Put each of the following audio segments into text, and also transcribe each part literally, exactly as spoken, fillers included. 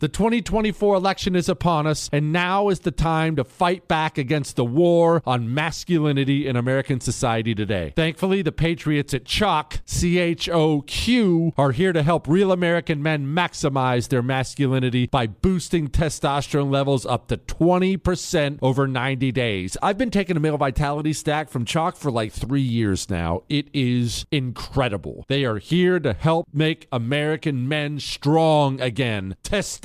The twenty twenty-four election is upon us, and now is the time to fight back against the war on masculinity in American society today. Thankfully, the patriots at CHOQ, C H O Q, are here to help real American men maximize their masculinity by boosting testosterone levels up to twenty percent over ninety days. I've been taking a male vitality stack from CHOQ for like three years now. It is incredible. They are here to help make American men strong again. Testosterone.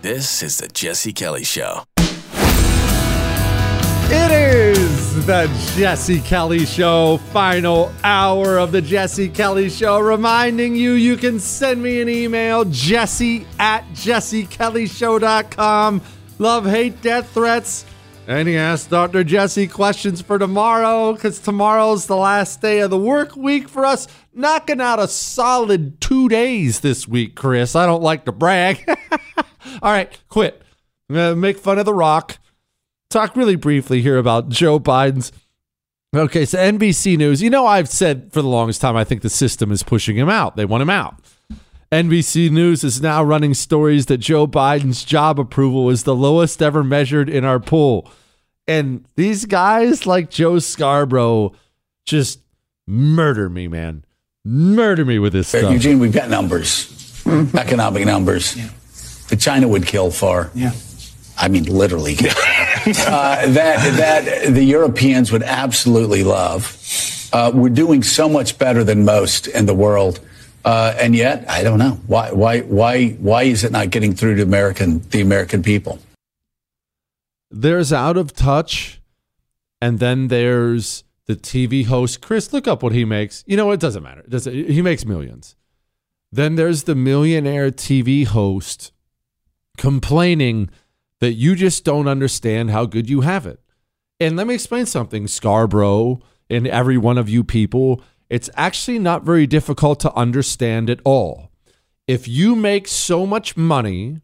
This is the Jesse Kelly Show. It is the Jesse Kelly Show, final hour of the Jesse Kelly Show. Reminding you, you can send me an email, jesse at jesse kelly show dot com. Love, hate, death threats. And he asked Doctor Jesse questions for tomorrow, because tomorrow's the last day of the work week for us. Knocking out a solid two days this week, Chris. I don't like to brag. All right, quit. I'm going to make fun of The Rock. Talk really briefly here about Joe Biden's. Okay, so N B C News. You know, I've said for the longest time, I think the system is pushing him out. They want him out. N B C News is now running stories that Joe Biden's job approval is the lowest ever measured in our poll. And these guys like Joe Scarborough just murder me, man. Murder me with this stuff. Eugene, we've got numbers, economic numbers. Yeah. That China would kill for. Yeah. I mean, literally. uh, that that the Europeans would absolutely love. Uh, we're doing so much better than most in the world. Uh, and yet, I don't know. Why why why why is it not getting through to American the American people? There's out of touch, and then there's the T V host. Chris, look up what he makes. You know, it doesn't matter. It doesn't, he makes millions. Then there's the millionaire T V host complaining that you just don't understand how good you have it. And let me explain something, Scarborough and every one of you people. It's actually not very difficult to understand at all. If you make so much money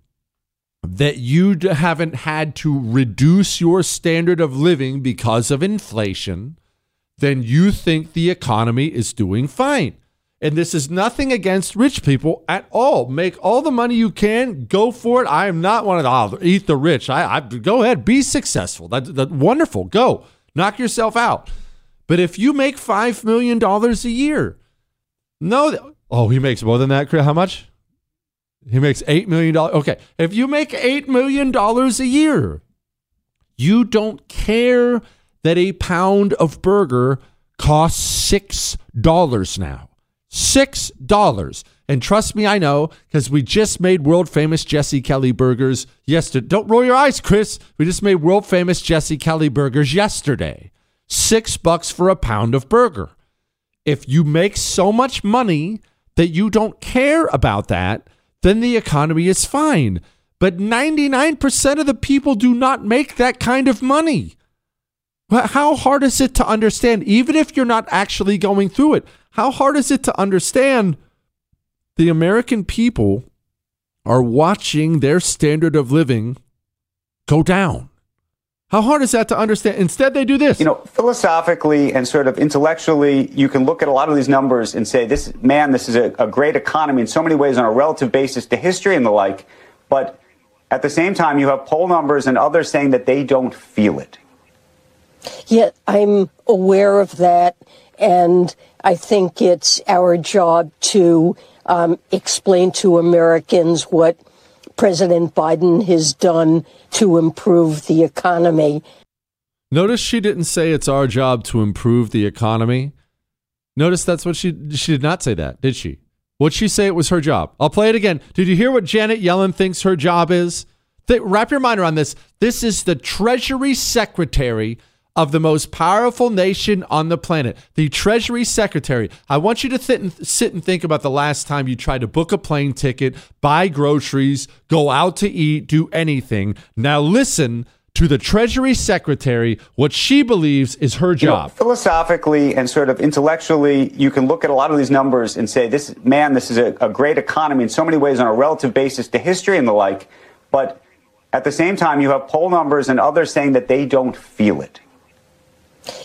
that you haven't had to reduce your standard of living because of inflation, then you think the economy is doing fine. And this is nothing against rich people at all. Make all the money you can. Go for it. I am not one of the, oh, eat the rich. I, I go ahead. Be successful. That, that wonderful. Go. Knock yourself out. But if you make five million dollars a year, no. Oh, he makes more than that. How much? He makes eight million dollars. Okay. If you make eight million dollars a year, you don't care that a pound of burger costs six dollars now. six dollars. And trust me, I know, because we just made world-famous Jesse Kelly burgers yesterday. Don't roll your eyes, Chris. We just made world-famous Jesse Kelly burgers yesterday. Six bucks for a pound of burger. If you make so much money that you don't care about that, then the economy is fine. But ninety-nine percent of the people do not make that kind of money. How hard is it to understand, even if you're not actually going through it, how hard is it to understand the American people are watching their standard of living go down? How hard is that to understand? Instead, they do this. You know, philosophically and sort of intellectually, you can look at a lot of these numbers and say, this man, this is a, a great economy in so many ways on a relative basis to history and the like. But at the same time, you have poll numbers and others saying that they don't feel it. Yeah, I'm aware of that. And I think it's our job to um, explain to Americans what President Biden has done to improve the economy. Notice she didn't say it's our job to improve the economy. Notice that's what she she did not say that, did she? What'd she say it was her job? I'll play it again. Did you hear what Janet Yellen thinks her job is? Th- wrap your mind around this. This is the Treasury Secretary of the most powerful nation on the planet, the Treasury Secretary. I want you to sit and, th- sit and think about the last time you tried to book a plane ticket, buy groceries, go out to eat, do anything. Now listen to the Treasury Secretary, what she believes is her job. You know, philosophically and sort of intellectually, you can look at a lot of these numbers and say, this man, this is a, a great economy in so many ways on a relative basis to history and the like. But at the same time, you have poll numbers and others saying that they don't feel it.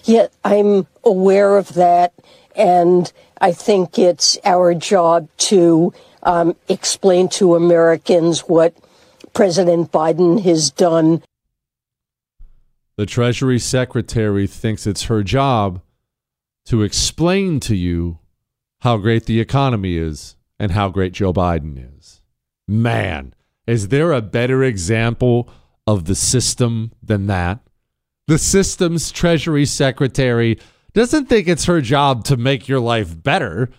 Yeah, I'm aware of that, and I think it's our job to um, explain to Americans what President Biden has done. The Treasury Secretary thinks it's her job to explain to you how great the economy is and how great Joe Biden is. Man, is there a better example of the system than that? The system's Treasury Secretary doesn't think it's her job to make your life better.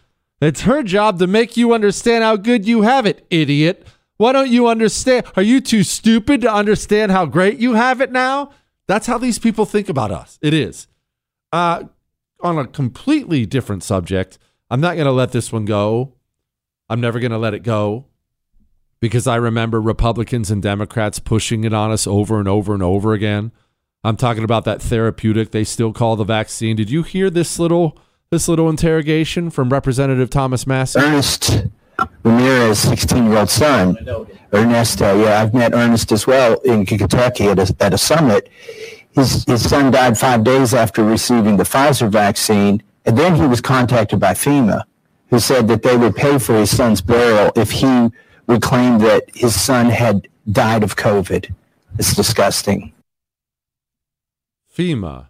It's her job to make you understand how good you have it, idiot. Why don't you understand? Are you too stupid to understand how great you have it now? That's how these people think about us. It is. Uh, on a completely different subject, I'm not going to let this one go. I'm never going to let it go. Because I remember Republicans and Democrats pushing it on us over and over and over again. I'm talking about that therapeutic they still call the vaccine. Did you hear this little this little interrogation from Representative Thomas Massie? Ernesto Ramirez, sixteen-year-old son, Ernesto. Yeah, I've met Ernest as well in Kentucky at a, at a summit. His his son died five days after receiving the Pfizer vaccine, and then he was contacted by FEMA, who said that they would pay for his son's burial if he would claim that his son had died of COVID. It's disgusting. FEMA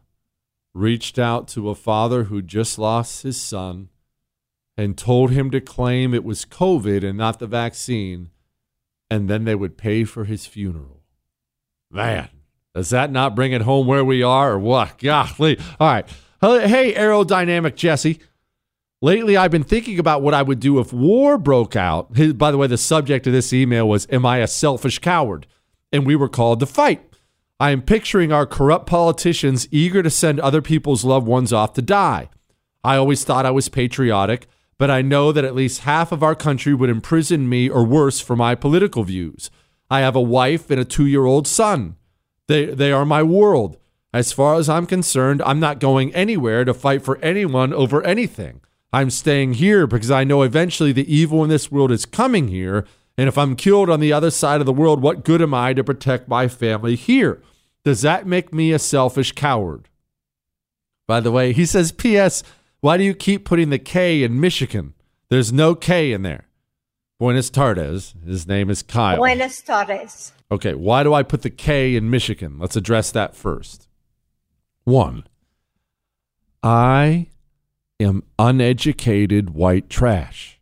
reached out to a father who just lost his son and told him to claim it was COVID and not the vaccine, and then they would pay for his funeral. Man, does that not bring it home where we are or what? Golly. All right. Hey, aerodynamic Jesse. Lately, I've been thinking about what I would do if war broke out. By the way, the subject of this email was, am I a selfish coward? And we were called to fight. I am picturing our corrupt politicians eager to send other people's loved ones off to die. I always thought I was patriotic, but I know that at least half of our country would imprison me or worse for my political views. I have a wife and a two-year-old son. They they are my world. As far as I'm concerned, I'm not going anywhere to fight for anyone over anything. I'm staying here because I know eventually the evil in this world is coming here, and if I'm killed on the other side of the world, what good am I to protect my family here? Does that make me a selfish coward? By the way, he says, P S, why do you keep putting the K in Michigan? There's no K in there. Buenas tardes. His name is Kyle. Buenas tardes. Okay, why do I put the K in Michigan? Let's address that first. One, I am uneducated white trash.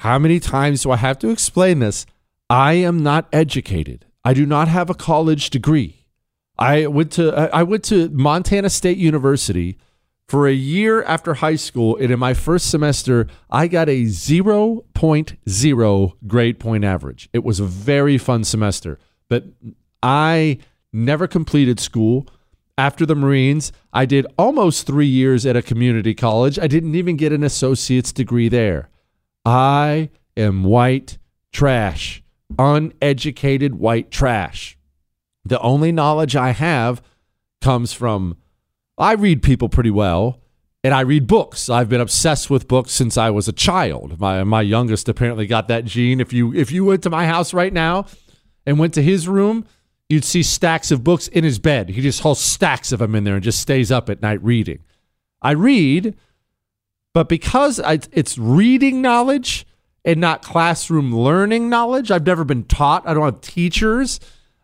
How many times do I have to explain this? I am not educated. I do not have a college degree. I went to I went to Montana State University for a year after high school, and in my first semester, I got a zero point zero grade point average. It was a very fun semester, but I never completed school. After the Marines, I did almost three years at a community college. I didn't even get an associate's degree there. I am white trash, uneducated white trash. The only knowledge I have comes from, I read people pretty well, and I read books. I've been obsessed with books since I was a child. My my youngest apparently got that gene. If you if you went to my house right now and went to his room, you'd see stacks of books in his bed. He just holds stacks of them in there and just stays up at night reading. I read, but because I, it's reading knowledge and not classroom learning knowledge, I've never been taught. I don't have teachers.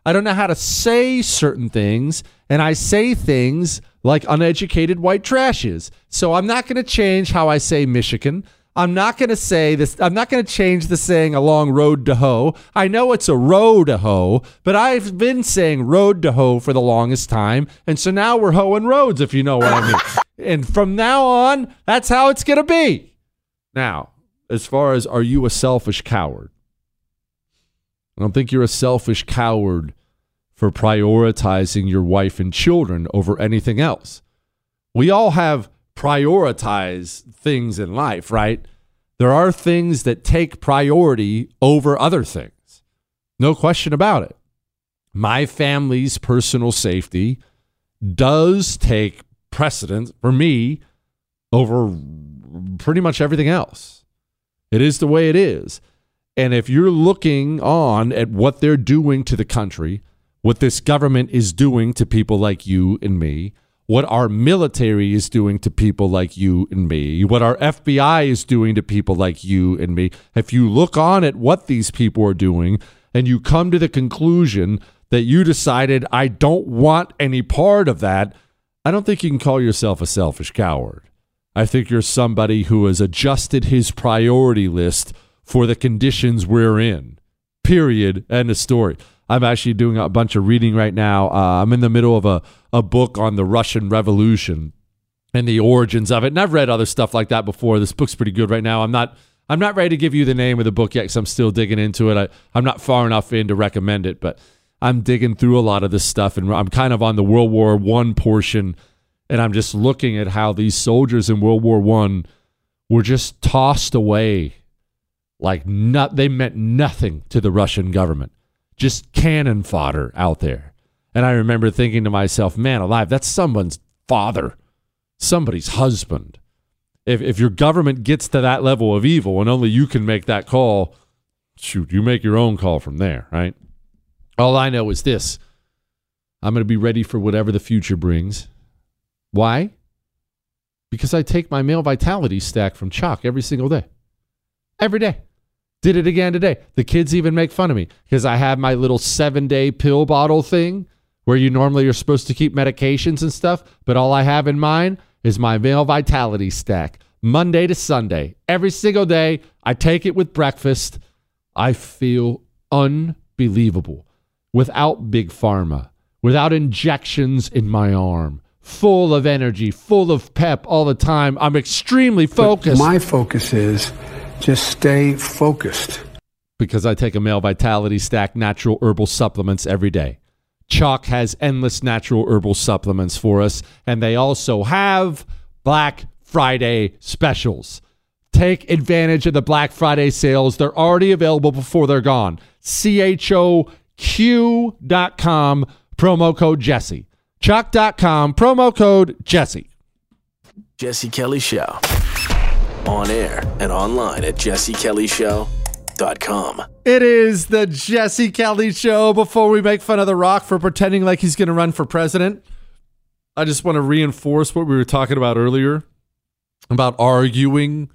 I don't know how to say certain things, and I say things like uneducated white trash is. So I'm not going to change how I say Michigan. I'm not going to say this. I'm not going to change the saying a long road to hoe. I know it's a row to hoe, but I've been saying road to hoe for the longest time. And so now we're hoeing roads, if you know what I mean. And from now on, that's how it's going to be. Now, as far as, are you a selfish coward? I don't think you're a selfish coward for prioritizing your wife and children over anything else. We all have prioritize things in life, right? There are things that take priority over other things. No question about it. My family's personal safety does take precedence for me over pretty much everything else. It is the way it is. And if you're looking on at what they're doing to the country, what this government is doing to people like you and me, what our military is doing to people like you and me, what our F B I is doing to people like you and me, if you look on at what these people are doing and you come to the conclusion that you decided, I don't want any part of that, I don't think you can call yourself a selfish coward. I think you're somebody who has adjusted his priority list for the conditions we're in. Period. End of story. I'm actually doing a bunch of reading right now. Uh, I'm in the middle of a, a book on the Russian Revolution and the origins of it. And I've read other stuff like that before. This book's pretty good right now. I'm not I'm not ready to give you the name of the book yet because I'm still digging into it. I, I'm not far enough in to recommend it, but I'm digging through a lot of this stuff. And I'm kind of on the World War One portion. And I'm just looking at how these soldiers in World War One were just tossed away. Like not, they meant nothing to the Russian government. Just cannon fodder out there. And I remember thinking to myself, man alive, that's someone's father, somebody's husband. If if your government gets to that level of evil and only you can make that call, shoot, you make your own call from there, right? All I know is this. I'm going to be ready for whatever the future brings. Why? Because I take my male vitality stack from CHOQ every single day. Every day. Did it again today. The kids even make fun of me because I have my little seven-day pill bottle thing where you normally are supposed to keep medications and stuff, but all I have in mine is my male vitality stack, Monday to Sunday. Every single day, I take it with breakfast. I feel unbelievable without big pharma, without injections in my arm, full of energy, full of pep all the time. I'm extremely focused. But my focus is... just stay focused. Because I take a male vitality stack natural herbal supplements every day. CHOQ has endless natural herbal supplements for us. And they also have Black Friday specials. Take advantage of the Black Friday sales. They're already available before they're gone. C H O Q dot com, promo code Jesse. C H O Q dot com, promo code Jesse. Jesse Kelly Show. On air and online at jesse kelly show dot com. It is the Jesse Kelly Show. Before we make fun of The Rock for pretending like he's going to run for president, I just want to reinforce what we were talking about earlier about arguing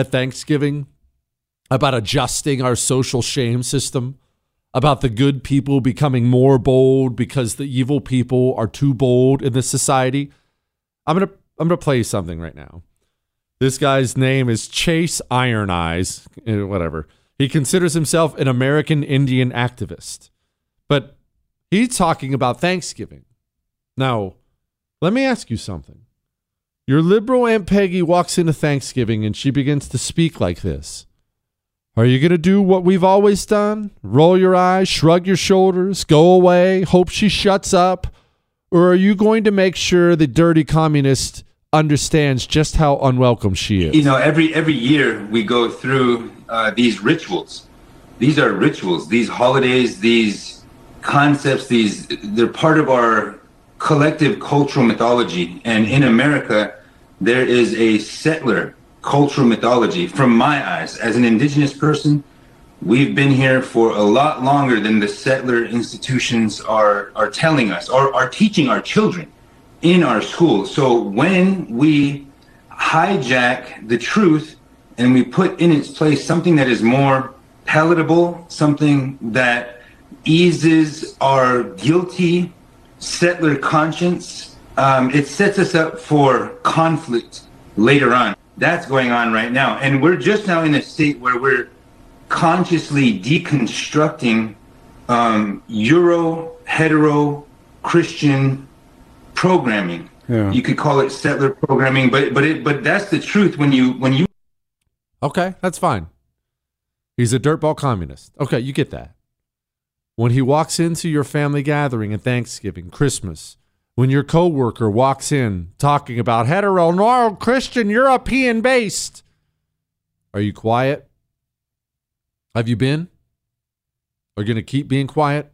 at Thanksgiving about adjusting our social shame system, about the good people becoming more bold because the evil people are too bold in this society. I'm going to I'm going to play something right now. This guy's name is Chase Iron Eyes, whatever. He considers himself an American Indian activist, but he's talking about Thanksgiving. Now, let me ask you something. Your liberal Aunt Peggy walks into Thanksgiving and she begins to speak like this. Are you going to do what we've always done? Roll your eyes, shrug your shoulders, go away, hope she shuts up? Or are you going to make sure the dirty communist understands just how unwelcome she is? You know, every every year we go through uh, these rituals. These are rituals, these holidays, these concepts, these they're part of our collective cultural mythology. And in America, there is a settler cultural mythology. From my eyes, as an indigenous person, we've been here for a lot longer than the settler institutions are, are telling us, or are teaching our children in our schools. So when we hijack the truth and we put in its place something that is more palatable, something that eases our guilty settler conscience, um, it sets us up for conflict later on. That's going on right now. And we're just now in a state where we're consciously deconstructing um, Euro, hetero, Christian programming. Yeah. You could call it settler programming, but but it but that's the truth. When you when you okay, that's fine. He's a dirtball communist. Okay, you get that. When he walks into your family gathering at Thanksgiving, Christmas, when your coworker walks in talking about hetero, normal, Christian, European based, are you quiet? Have you been? Are you going to keep being quiet?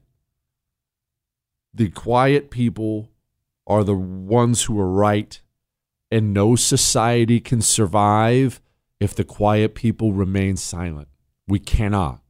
The quiet people are the ones who are right, and no society can survive if the quiet people remain silent. We cannot.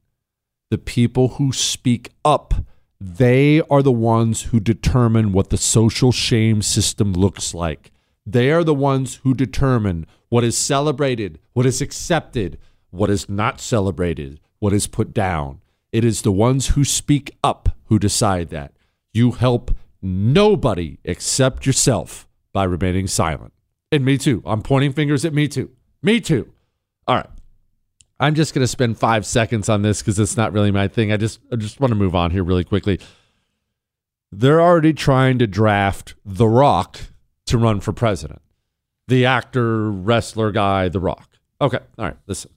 The people who speak up, they are the ones who determine what the social shame system looks like. They are the ones who determine what is celebrated, what is accepted, what is not celebrated, what is put down. It is the ones who speak up who decide that. You help nobody except yourself by remaining silent. And me too. I'm pointing fingers at me too. Me too. All right. I'm just going to spend five seconds on this because it's not really my thing. I just I just want to move on here really quickly. They're already trying to draft The Rock to run for president. The actor, wrestler guy, The Rock. Okay. All right. Listen.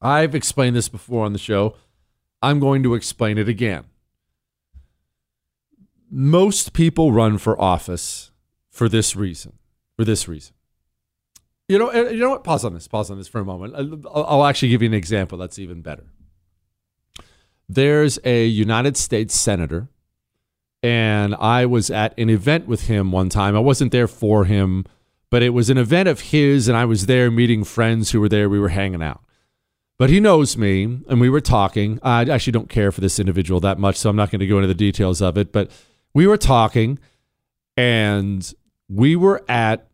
I've explained this before on the show. I'm going to explain it again. Most people run for office for this reason. For this reason. You know, you know what? Pause on this. Pause on this for a moment. I'll, I'll actually give you an example that's even better. There's a United States senator, and I was at an event with him one time. I wasn't there for him, but it was an event of his, and I was there meeting friends who were there. We were hanging out. But he knows me, and we were talking. I actually don't care for this individual that much, so I'm not going to go into the details of it. But we were talking, and we were at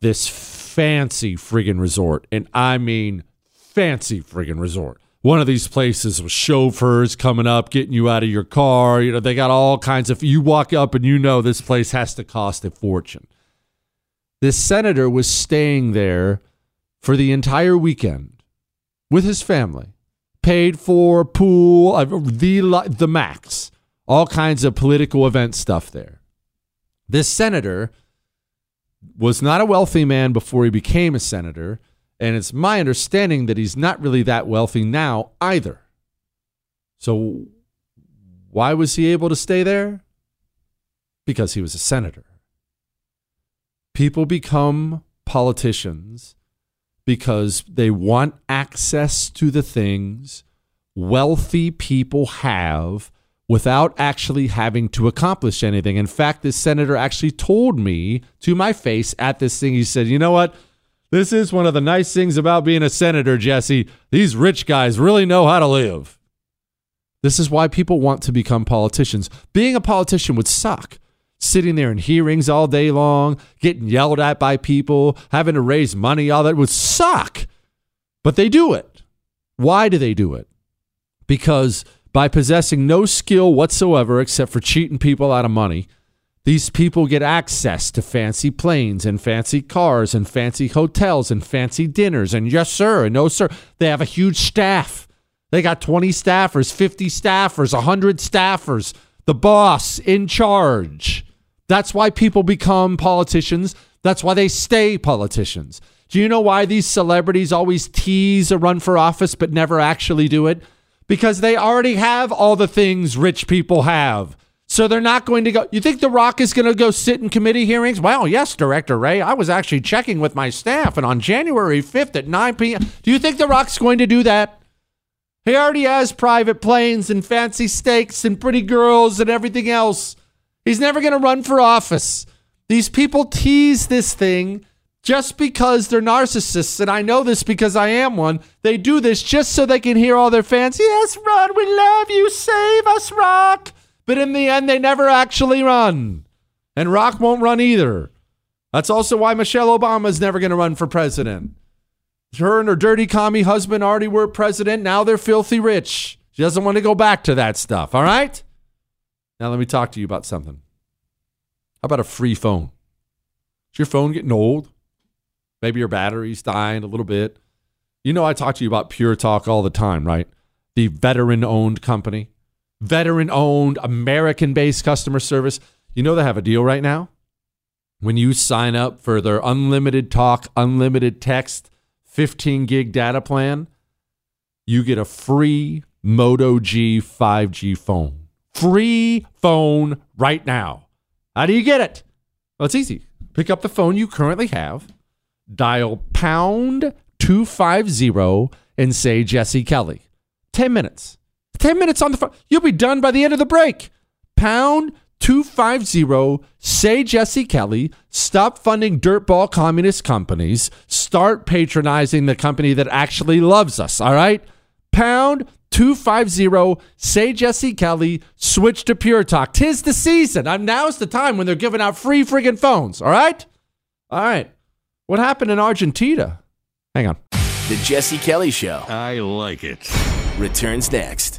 this fancy friggin' resort. And I mean fancy friggin' resort. One of these places with chauffeurs coming up, getting you out of your car. You know, they got all kinds of, you walk up and you know this place has to cost a fortune. This senator was staying there for the entire weekend with his family, paid for, pool, the, the max, all kinds of political event stuff there. This senator was not a wealthy man before he became a senator, and it's my understanding that he's not really that wealthy now either. So why was he able to stay there? Because he was a senator. People become politicians because they want access to the things wealthy people have without actually having to accomplish anything. In fact, this senator actually told me to my face at this thing, he said, you know what? This is one of the nice things about being a senator, Jesse. These rich guys really know how to live. This is why people want to become politicians. Being a politician would suck. Sitting there in hearings all day long, getting yelled at by people, having to raise money, all that would suck. But they do it. Why do they do it? Because by possessing no skill whatsoever except for cheating people out of money, these people get access to fancy planes and fancy cars and fancy hotels and fancy dinners and yes, sir, and no, sir. They have a huge staff. They got twenty staffers, fifty staffers, one hundred staffers, the boss in charge. That's why people become politicians. That's why they stay politicians. Do you know why these celebrities always tease a run for office but never actually do it? Because they already have all the things rich people have. So they're not going to go. You think The Rock is going to go sit in committee hearings? Well, yes, Director Ray. I was actually checking with my staff, and on January fifth at nine p.m. Do you think The Rock's going to do that? He already has private planes and fancy steaks and pretty girls and everything else. He's never going to run for office. These people tease this thing just because they're narcissists, and I know this because I am one. They do this just so they can hear all their fans, yes, Ron, we love you, save us, Rock. But in the end, they never actually run. And Rock won't run either. That's also why Michelle Obama's never going to run for president. Her and her dirty commie husband already were president. Now they're filthy rich. She doesn't want to go back to that stuff, all right? Now let me talk to you about something. How about a free phone? Is your phone getting old? Maybe your battery's dying a little bit. You know I talk to you about Pure Talk all the time, right? The veteran-owned company. Veteran-owned, American-based customer service. You know they have a deal right now? When you sign up for their unlimited talk, unlimited text, fifteen gig data plan, you get a free Moto G five G phone. Free phone right now. How do you get it? Well, it's easy. Pick up the phone you currently have, dial pound two fifty, and say Jesse Kelly. ten minutes. ten minutes on the phone. You'll be done by the end of the break. Pound two fifty, say Jesse Kelly, stop funding dirtball communist companies, start patronizing the company that actually loves us, all right? Pound two fifty, say Jesse Kelly, switch to Pure Talk. Tis the season. I'm, now's the time when they're giving out free friggin' phones, all right? All right. What happened in Argentina? Hang on. The Jesse Kelly Show. I like it. Returns next.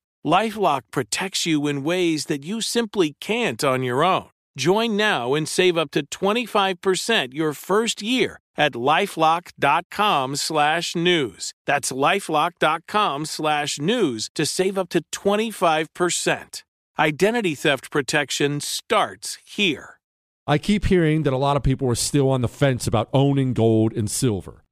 LifeLock protects you in ways that you simply can't on your own. Join now and save up to twenty-five percent your first year at LifeLock.com slash news. That's LifeLock.com slash news to save up to twenty-five percent. Identity theft protection starts here. I keep hearing that a lot of people are still on the fence about owning gold and silver.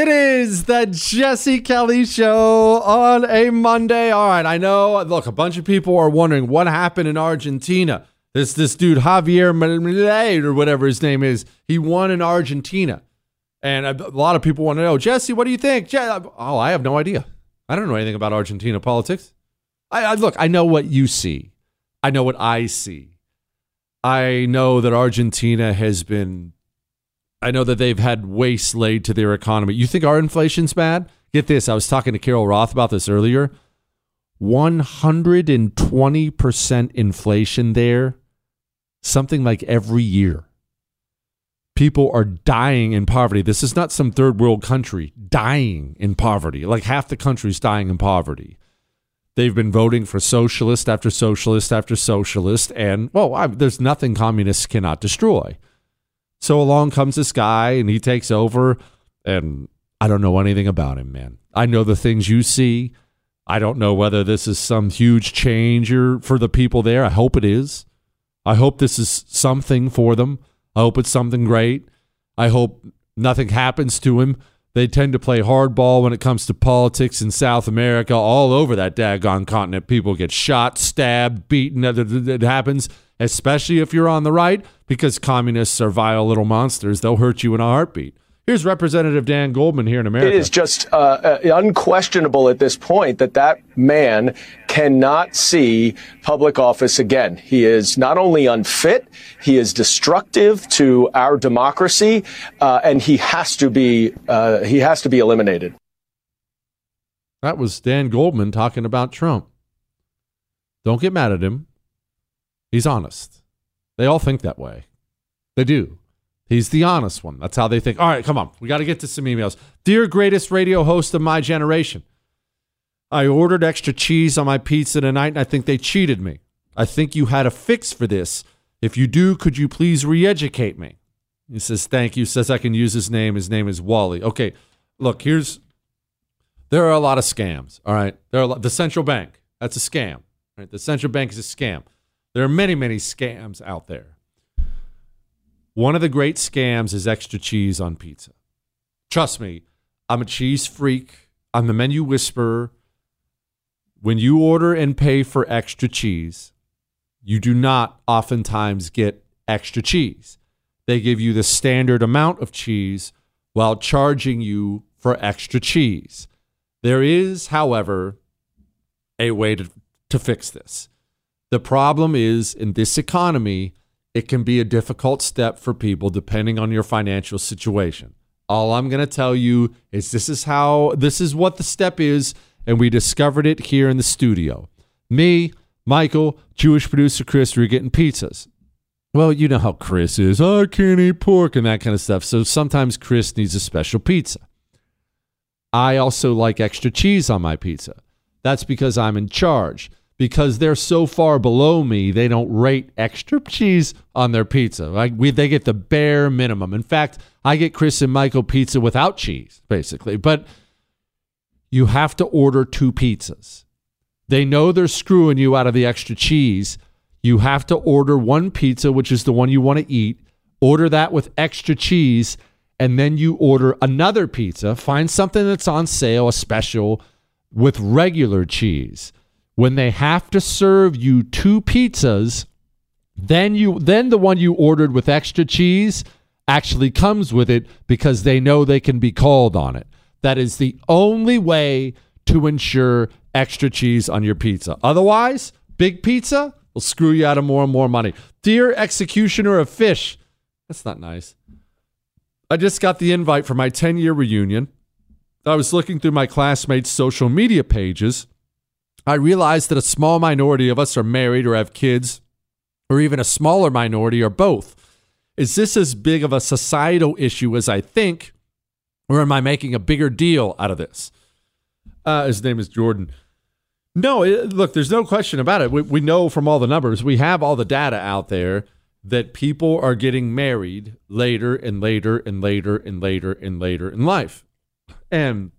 It is the Jesse Kelly Show on a Monday. All right, I know, look, a bunch of people are wondering what happened in Argentina. This this dude, Javier Milei, or whatever his name is, he won in Argentina. And a lot of people want to know, Jesse, what do you think? Je- oh, I have no idea. I don't know anything about Argentina politics. I, I look, I know what you see. I know what I see. I know that Argentina has been... I know that they've had waste laid to their economy. You think our inflation's bad? Get this. I was talking to Carol Roth about this earlier. one hundred twenty percent inflation there, something like every year. People are dying in poverty. This is not some third world country dying in poverty. Like half the country's dying in poverty. They've been voting for socialist after socialist after socialist. And, well, I, there's nothing communists cannot destroy. So along comes this guy, and he takes over, and I don't know anything about him, man. I know the things you see. I don't know whether this is some huge change for the people there. I hope it is. I hope this is something for them. I hope it's something great. I hope nothing happens to him. They tend to play hardball when it comes to politics in South America. All over that daggone continent, people get shot, stabbed, beaten. It happens. Especially if you're on the right, because communists are vile little monsters. They'll hurt you in a heartbeat. Here's Representative Dan Goldman here in America. It is just uh, unquestionable at this point that that man cannot see public office again. He is not only unfit, he is destructive to our democracy, uh, and he has to be uh, he has to be eliminated. That was Dan Goldman talking about Trump. Don't get mad at him. He's honest. They all think that way. They do. He's the honest one. That's how they think. All right, come on. We got to get to some emails. Dear greatest radio host of my generation, I ordered extra cheese on my pizza tonight, and I think they cheated me. I think you had a fix for this. If you do, could you please re-educate me? He says, thank you. Says I can use his name. His name is Wally. Okay, look, here's... There are a lot of scams, all right? There are a lot, the central bank, that's a scam. Right? The central bank is a scam. There are many, many scams out there. One of the great scams is extra cheese on pizza. Trust me, I'm a cheese freak. I'm the menu whisperer. When you order and pay for extra cheese, you do not oftentimes get extra cheese. They give you the standard amount of cheese while charging you for extra cheese. There is, however, a way to, to fix this. The problem is, in this economy, it can be a difficult step for people depending on your financial situation. All I'm going to tell you is this is how, this is what the step is, and we discovered it here in the studio. Me, Michael, Jewish producer Chris, we're getting pizzas. well, you know how Chris is. I can't eat pork and that kind of stuff. So sometimes Chris needs a special pizza. I also like extra cheese on my pizza. That's because I'm in charge. Because they're so far below me, they don't rate extra cheese on their pizza. Like we, they get the bare minimum. In fact, I get Chris and Michael pizza without cheese, basically. But you have to order two pizzas. They know they're screwing you out of the extra cheese. You have to order one pizza, which is the one you want to eat. Order that with extra cheese, and then you order another pizza. Find something that's on sale, a special, with regular cheese. When they have to serve you two pizzas, then you then the one you ordered with extra cheese actually comes with it because they know they can be called on it. That is the only way to ensure extra cheese on your pizza. Otherwise, big pizza will screw you out of more and more money. Dear executioner of fish, that's not nice. I just got the invite for my ten-year reunion. I was looking through my classmates' social media pages. I realized that a small minority of us are married or have kids, or even a smaller minority or both. Is this as big of a societal issue as I think, or am I making a bigger deal out of this? Uh, his name is Jordan. No, it, look, there's no question about it. We, we know from all the numbers, we have all the data out there that people are getting married later and later and later and later and later in life. And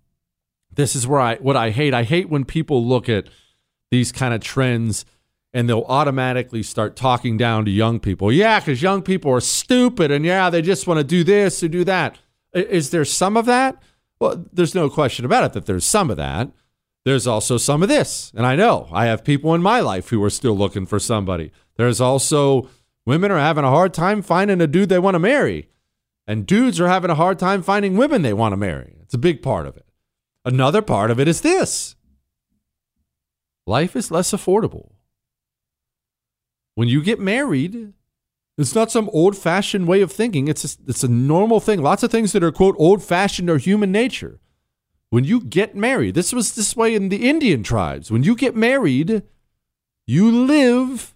this is where I what I hate. I hate when people look at these kind of trends and they'll automatically start talking down to young people. Yeah, because young people are stupid and yeah, they just want to do this or do that. Is there some of that? Well, there's no question about it that there's some of that. There's also some of this. And I know I have people in my life who are still looking for somebody. There's also women are having a hard time finding a dude they want to marry. And dudes are having a hard time finding women they want to marry. It's a big part of it. Another part of it is this. Life is less affordable. When you get married, it's not some old-fashioned way of thinking. It's a, it's a normal thing. Lots of things that are, quote, old-fashioned or human nature. When you get married, this was this way in the Indian tribes. When you get married, you live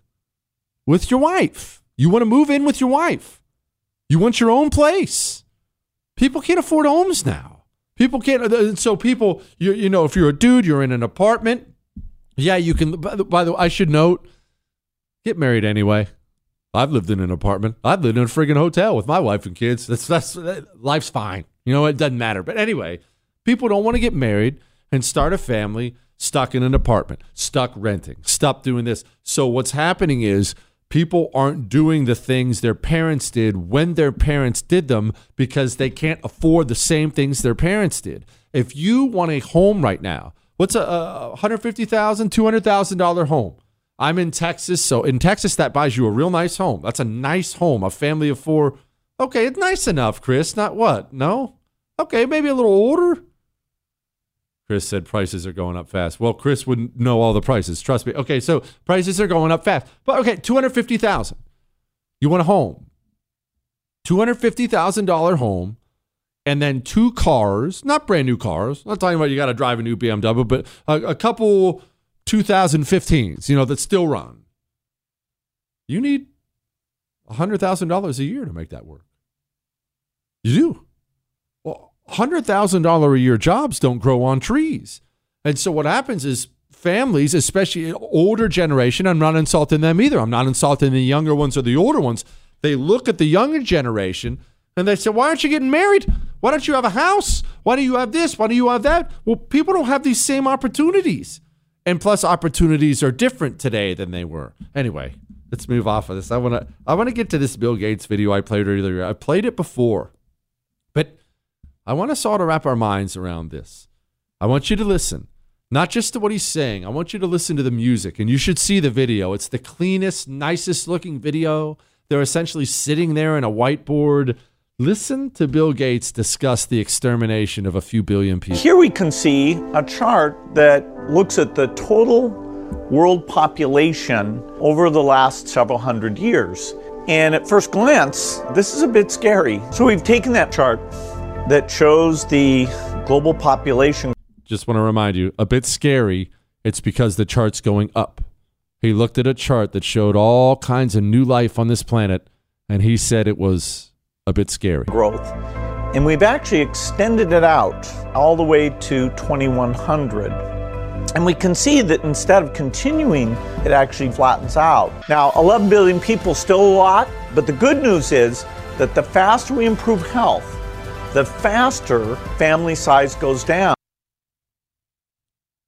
with your wife. You want to move in with your wife. You want your own place. People can't afford homes now. People can't, so people, you, you know, if you're a dude, you're in an apartment. Yeah, you can, by the, by the way, I should note, get married anyway. I've lived in an apartment. I've lived in a friggin' hotel with my wife and kids. That's, that's, that, life's fine. You know, it doesn't matter. But anyway, people don't want to get married and start a family stuck in an apartment, stuck renting, stuck doing this. So what's happening is people aren't doing the things their parents did when their parents did them because they can't afford the same things their parents did. If you want a home right now, what's a, a one hundred fifty thousand dollars, two hundred thousand dollars home? I'm in Texas. So in Texas, that buys you a real nice home. That's a nice home, a family of four. Okay, it's nice enough, Chris. Not what? No? Okay, maybe a little older. Chris said prices are going up fast. Well, Chris wouldn't know all the prices. Trust me. Okay, so prices are going up fast. But okay, two hundred fifty thousand dollars. You want a home. two hundred fifty thousand dollars home and then two cars, not brand new cars. I'm not talking about you got to drive a new B M W, but a, a couple two thousand fifteens, you know, that still run. You need one hundred thousand dollars a year to make that work. You do. Well, one hundred thousand dollars a year jobs don't grow on trees. And so what happens is families, especially older generation, I'm not insulting them either. I'm not insulting the younger ones or the older ones. They look at the younger generation and they say, why aren't you getting married? Why don't you have a house? Why do you have this? Why do you have that? Well, people don't have these same opportunities. And plus opportunities are different today than they were. Anyway, let's move off of this. I want to I want to get to this Bill Gates video I played earlier. I played it before. I want us all to wrap our minds around this. I want you to listen, not just to what he's saying. I want you to listen to the music, and you should see the video. It's the cleanest, nicest-looking video. They're essentially sitting there in a whiteboard. Listen to Bill Gates discuss the extermination of a few billion people. Here we can see a chart that looks at the total world population over the last several hundred years. And at first glance, this is a bit scary. So we've taken that chart that shows the global population. Just want to remind you, a bit scary. It's because the chart's going up. He looked at a chart that showed all kinds of new life on this planet, and he said it was a bit scary. Growth. And we've actually extended it out all the way to twenty-one hundred. And we can see that instead of continuing, it actually flattens out. Now, eleven billion people, still a lot, but the good news is that the faster we improve health, the faster family size goes down.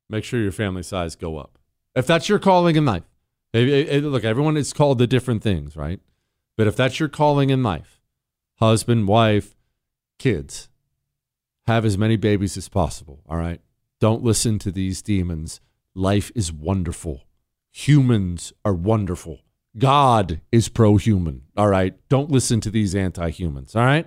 Make sure your family size go up. If that's your calling in life, it, it, it, look, everyone is called to different things, right? But if that's your calling in life, husband, wife, kids, have as many babies as possible, all right? Don't listen to these demons. Life is wonderful. Humans are wonderful. God is pro-human, all right? Don't listen to these anti-humans, all right?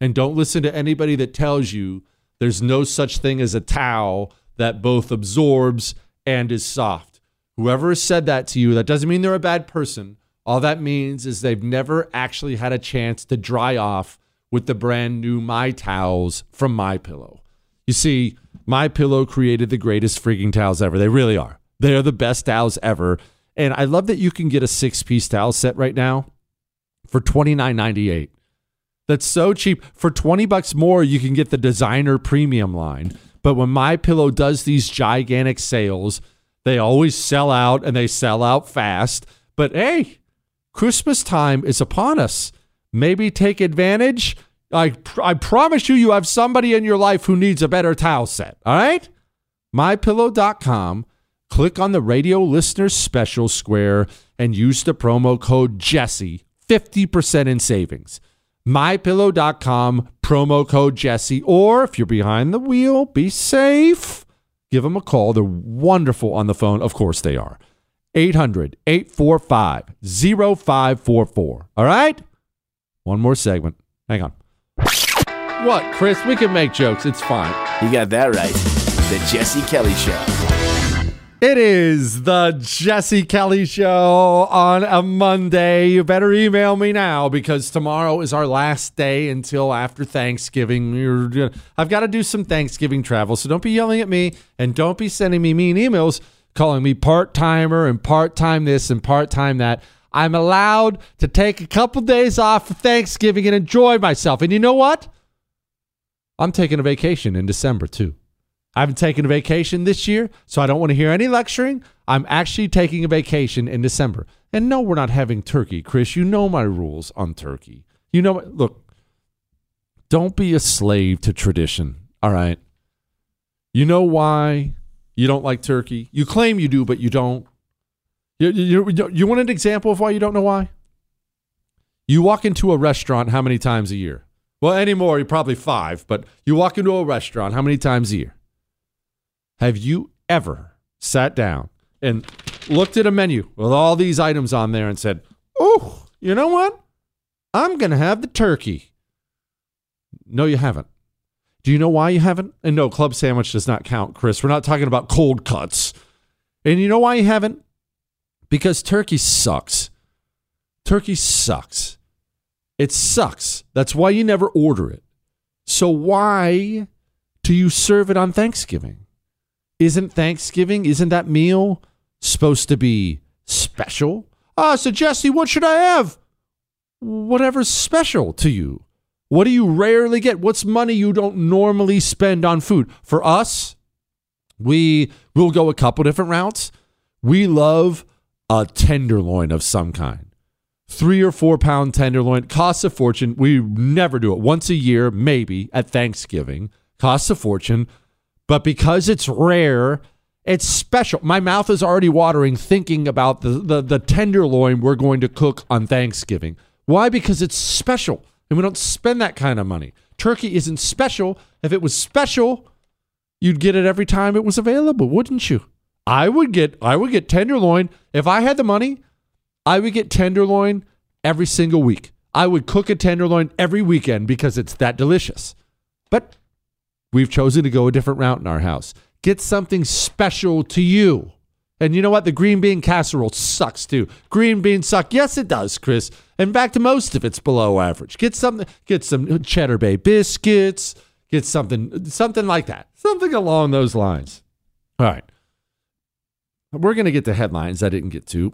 And don't listen to anybody that tells you there's no such thing as a towel that both absorbs and is soft. Whoever has said that to you, that doesn't mean they're a bad person. All that means is they've never actually had a chance to dry off with the brand new My Towels from MyPillow. You see, MyPillow created the greatest freaking towels ever. They really are. They are the best towels ever. And I love that you can get a six-piece towel set right now for twenty-nine ninety-eight. That's so cheap. For twenty bucks more, you can get the designer premium line. But when MyPillow does these gigantic sales, they always sell out, and they sell out fast. But hey, Christmas time is upon us. Maybe take advantage. I I promise you, you have somebody in your life who needs a better towel set. All right? MyPillow dot com. Click on the radio listener special square and use the promo code Jesse. fifty percent in savings. MyPillow dot com, promo code Jesse, or if you're behind the wheel, be safe. Give them a call. They're wonderful on the phone. Of course they are. eight hundred, eight four five, oh five four four. All right? One more segment. Hang on. What, Chris? We can make jokes. It's fine. You got that right. The Jesse Kelly Show. It is the Jesse Kelly Show on a Monday. You better email me now because tomorrow is our last day until after Thanksgiving. I've got to do some Thanksgiving travel, so don't be yelling at me and don't be sending me mean emails calling me part-timer and part-time this and part-time that. I'm allowed to take a couple days off for Thanksgiving and enjoy myself. And you know what? I'm taking a vacation in December, too. I haven't taken a vacation this year, so I don't want to hear any lecturing. I'm actually taking a vacation in December. And no, we're not having turkey, Chris. You know my rules on turkey. You know, look, don't be a slave to tradition, all right? You know why you don't like turkey? You claim you do, but you don't. You, you, you want an example of why you don't know why? You walk into a restaurant how many times a year? Well, anymore, you're probably five, but you walk into a restaurant how many times a year? Have you ever sat down and looked at a menu with all these items on there and said, oh, you know what? I'm going to have the turkey. No, you haven't. Do you know why you haven't? And no, club sandwich does not count, Chris. We're not talking about cold cuts. And you know why you haven't? Because turkey sucks. Turkey sucks. It sucks. That's why you never order it. So why do you serve it on Thanksgiving? Isn't Thanksgiving, isn't that meal supposed to be special? Ah, so Jesse, what should I have? Whatever's special to you. What do you rarely get? What's money you don't normally spend on food? For us, we will go a couple different routes. We love a tenderloin of some kind. Three or four pound tenderloin. Costs a fortune. We never do it. Once a year, maybe, at Thanksgiving. Costs a fortune. But because it's rare, it's special. My mouth is already watering thinking about the, the, the tenderloin we're going to cook on Thanksgiving. Why? Because it's special. And we don't spend that kind of money. Turkey isn't special. If it was special, you'd get it every time it was available, wouldn't you? I would get I would get tenderloin. If I had the money, I would get tenderloin every single week. I would cook a tenderloin every weekend because it's that delicious. But we've chosen to go a different route in our house. Get something special to you. And you know what? The green bean casserole sucks too. Green beans suck. Yes, it does, Chris. In fact, most of it's below average. Get something, get some Cheddar Bay biscuits, get something something like that. Something along those lines. All right. We're going to get to headlines I didn't get to.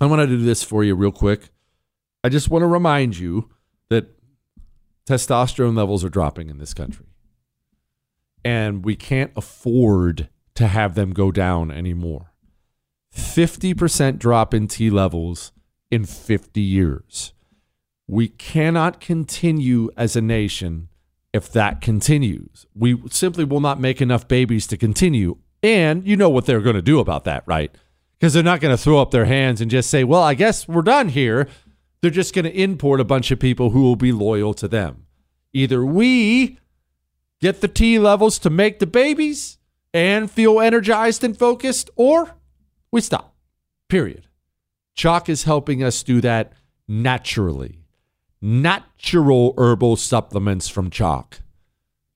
I want to do this for you real quick. I just want to remind you that testosterone levels are dropping in this country. And we can't afford to have them go down anymore. fifty percent drop in T levels in fifty years. We cannot continue as a nation if that continues. We simply will not make enough babies to continue. And you know what they're going to do about that, right? Because they're not going to throw up their hands and just say, well, I guess we're done here. They're just going to import a bunch of people who will be loyal to them. Either we get the T levels to make the babies and feel energized and focused, or we stop, period. CHOQ is helping us do that naturally. Natural herbal supplements from CHOQ.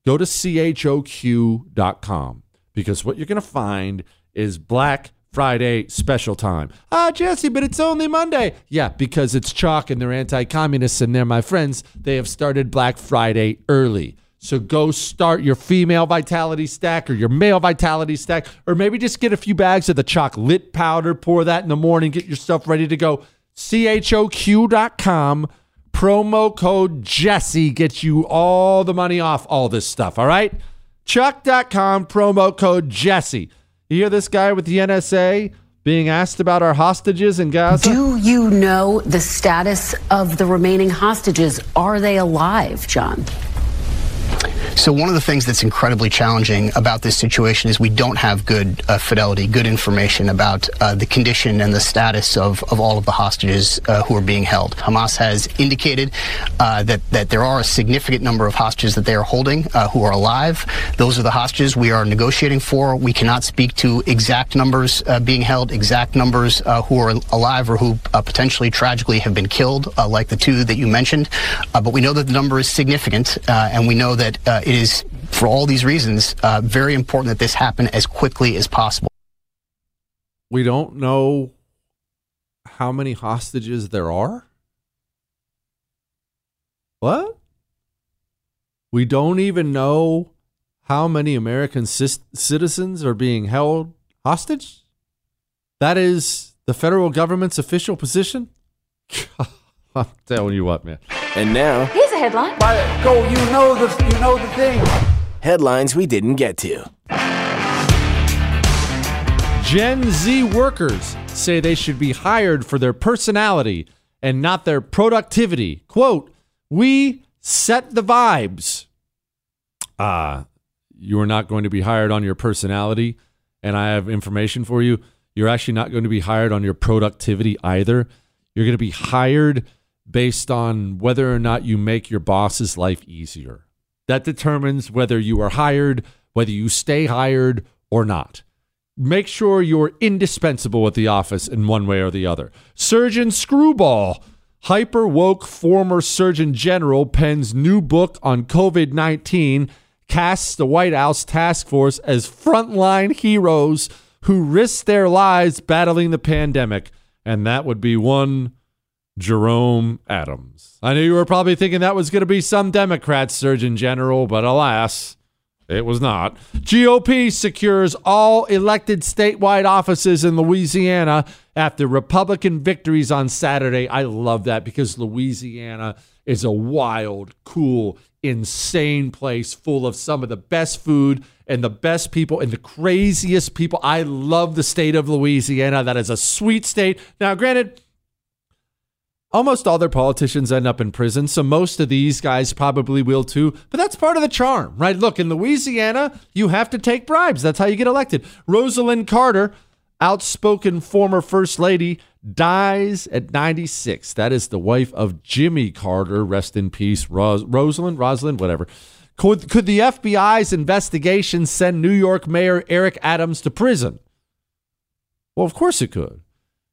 Go to C H O Q dot com, because what you're going to find is Black Friday special time. Ah, Jesse, but it's only Monday. Yeah, because it's CHOQ and they're anti-communists and they're my friends. They have started Black Friday early. So go start your female vitality stack or your male vitality stack, or maybe just get a few bags of the CHOQ Lit powder, pour that in the morning, get your stuff ready to go. C H O Q dot com, promo code Jesse gets you all the money off all this stuff, all right? C H O Q dot com, promo code Jesse. You hear this guy with the N S A being asked about our hostages in Gaza? Do you know the status of the remaining hostages? Are they alive, John? So one of the things that's incredibly challenging about this situation is we don't have good uh, fidelity, good information about uh, the condition and the status of, of all of the hostages uh, who are being held. Hamas has indicated uh, that, that there are a significant number of hostages that they are holding uh, who are alive. Those are the hostages we are negotiating for. We cannot speak to exact numbers uh, being held, exact numbers uh, who are alive or who uh, potentially tragically have been killed, uh, like the two that you mentioned. Uh, but we know that the number is significant, uh, and we know that uh, it is, for all these reasons, uh, very important that this happen as quickly as possible. We don't know how many hostages there are. What? We don't even know how many American c- citizens are being held hostage? That is the federal government's official position? I'm telling you what, man. And now, here's a headline. By go, you know the you know the thing. Headlines we didn't get to. Gen Z workers say they should be hired for their personality and not their productivity. Quote, we set the vibes. Ah, uh, you are not going to be hired on your personality. And I have information for you. You're actually not going to be hired on your productivity either. You're going to be hired based on whether or not you make your boss's life easier. That determines whether you are hired, whether you stay hired or not. Make sure you're indispensable at the office in one way or the other. Surgeon Screwball, hyper-woke former Surgeon General, pens new book on covid nineteen, casts the White House task force as frontline heroes who risk their lives battling the pandemic. And that would be one Jerome Adams. I knew you were probably thinking that was going to be some Democrat Surgeon General, but alas, it was not. G O P secures all elected statewide offices in Louisiana after Republican victories on Saturday. I love that because Louisiana is a wild, cool, insane place full of some of the best food and the best people and the craziest people. I love the state of Louisiana. That is a sweet state. Now, granted, almost all their politicians end up in prison, so most of these guys probably will too, but that's part of the charm, right? Look, in Louisiana, you have to take bribes. That's how you get elected. Rosalynn Carter, outspoken former first lady, dies at ninety-six. That is the wife of Jimmy Carter. Rest in peace, Ros- Rosalynn, Rosalynn, whatever. Could, could the F B I's investigation send New York Mayor Eric Adams to prison? Well, of course it could.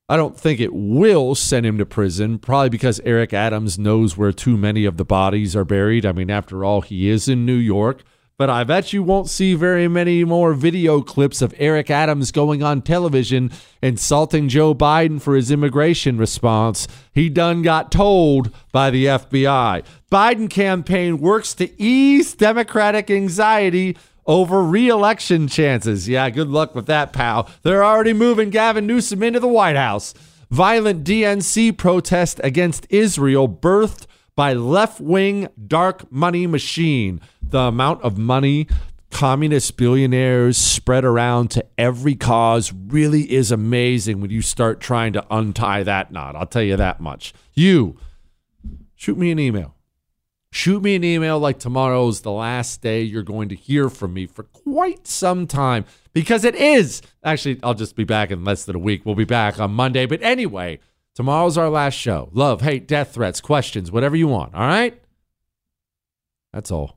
I don't think it will send him to prison, probably because Eric Adams knows where too many of the bodies are buried. I mean, after all, he is in New York. But I bet you won't see very many more video clips of Eric Adams going on television insulting Joe Biden for his immigration response. He done got told by the F B I. Biden campaign works to ease Democratic anxiety over re-election chances. Yeah, good luck with that, pal. They're already moving Gavin Newsom into the White House. Violent D N C protest against Israel birthed by left-wing dark money machine. The amount of money communist billionaires spread around to every cause really is amazing when you start trying to untie that knot. I'll tell you that much. You, shoot me an email. Shoot me an email like tomorrow's the last day you're going to hear from me for quite some time, because it is. Actually, I'll just be back in less than a week. We'll be back on Monday. But anyway, tomorrow's our last show. Love, hate, death threats, questions, whatever you want. All right? That's all.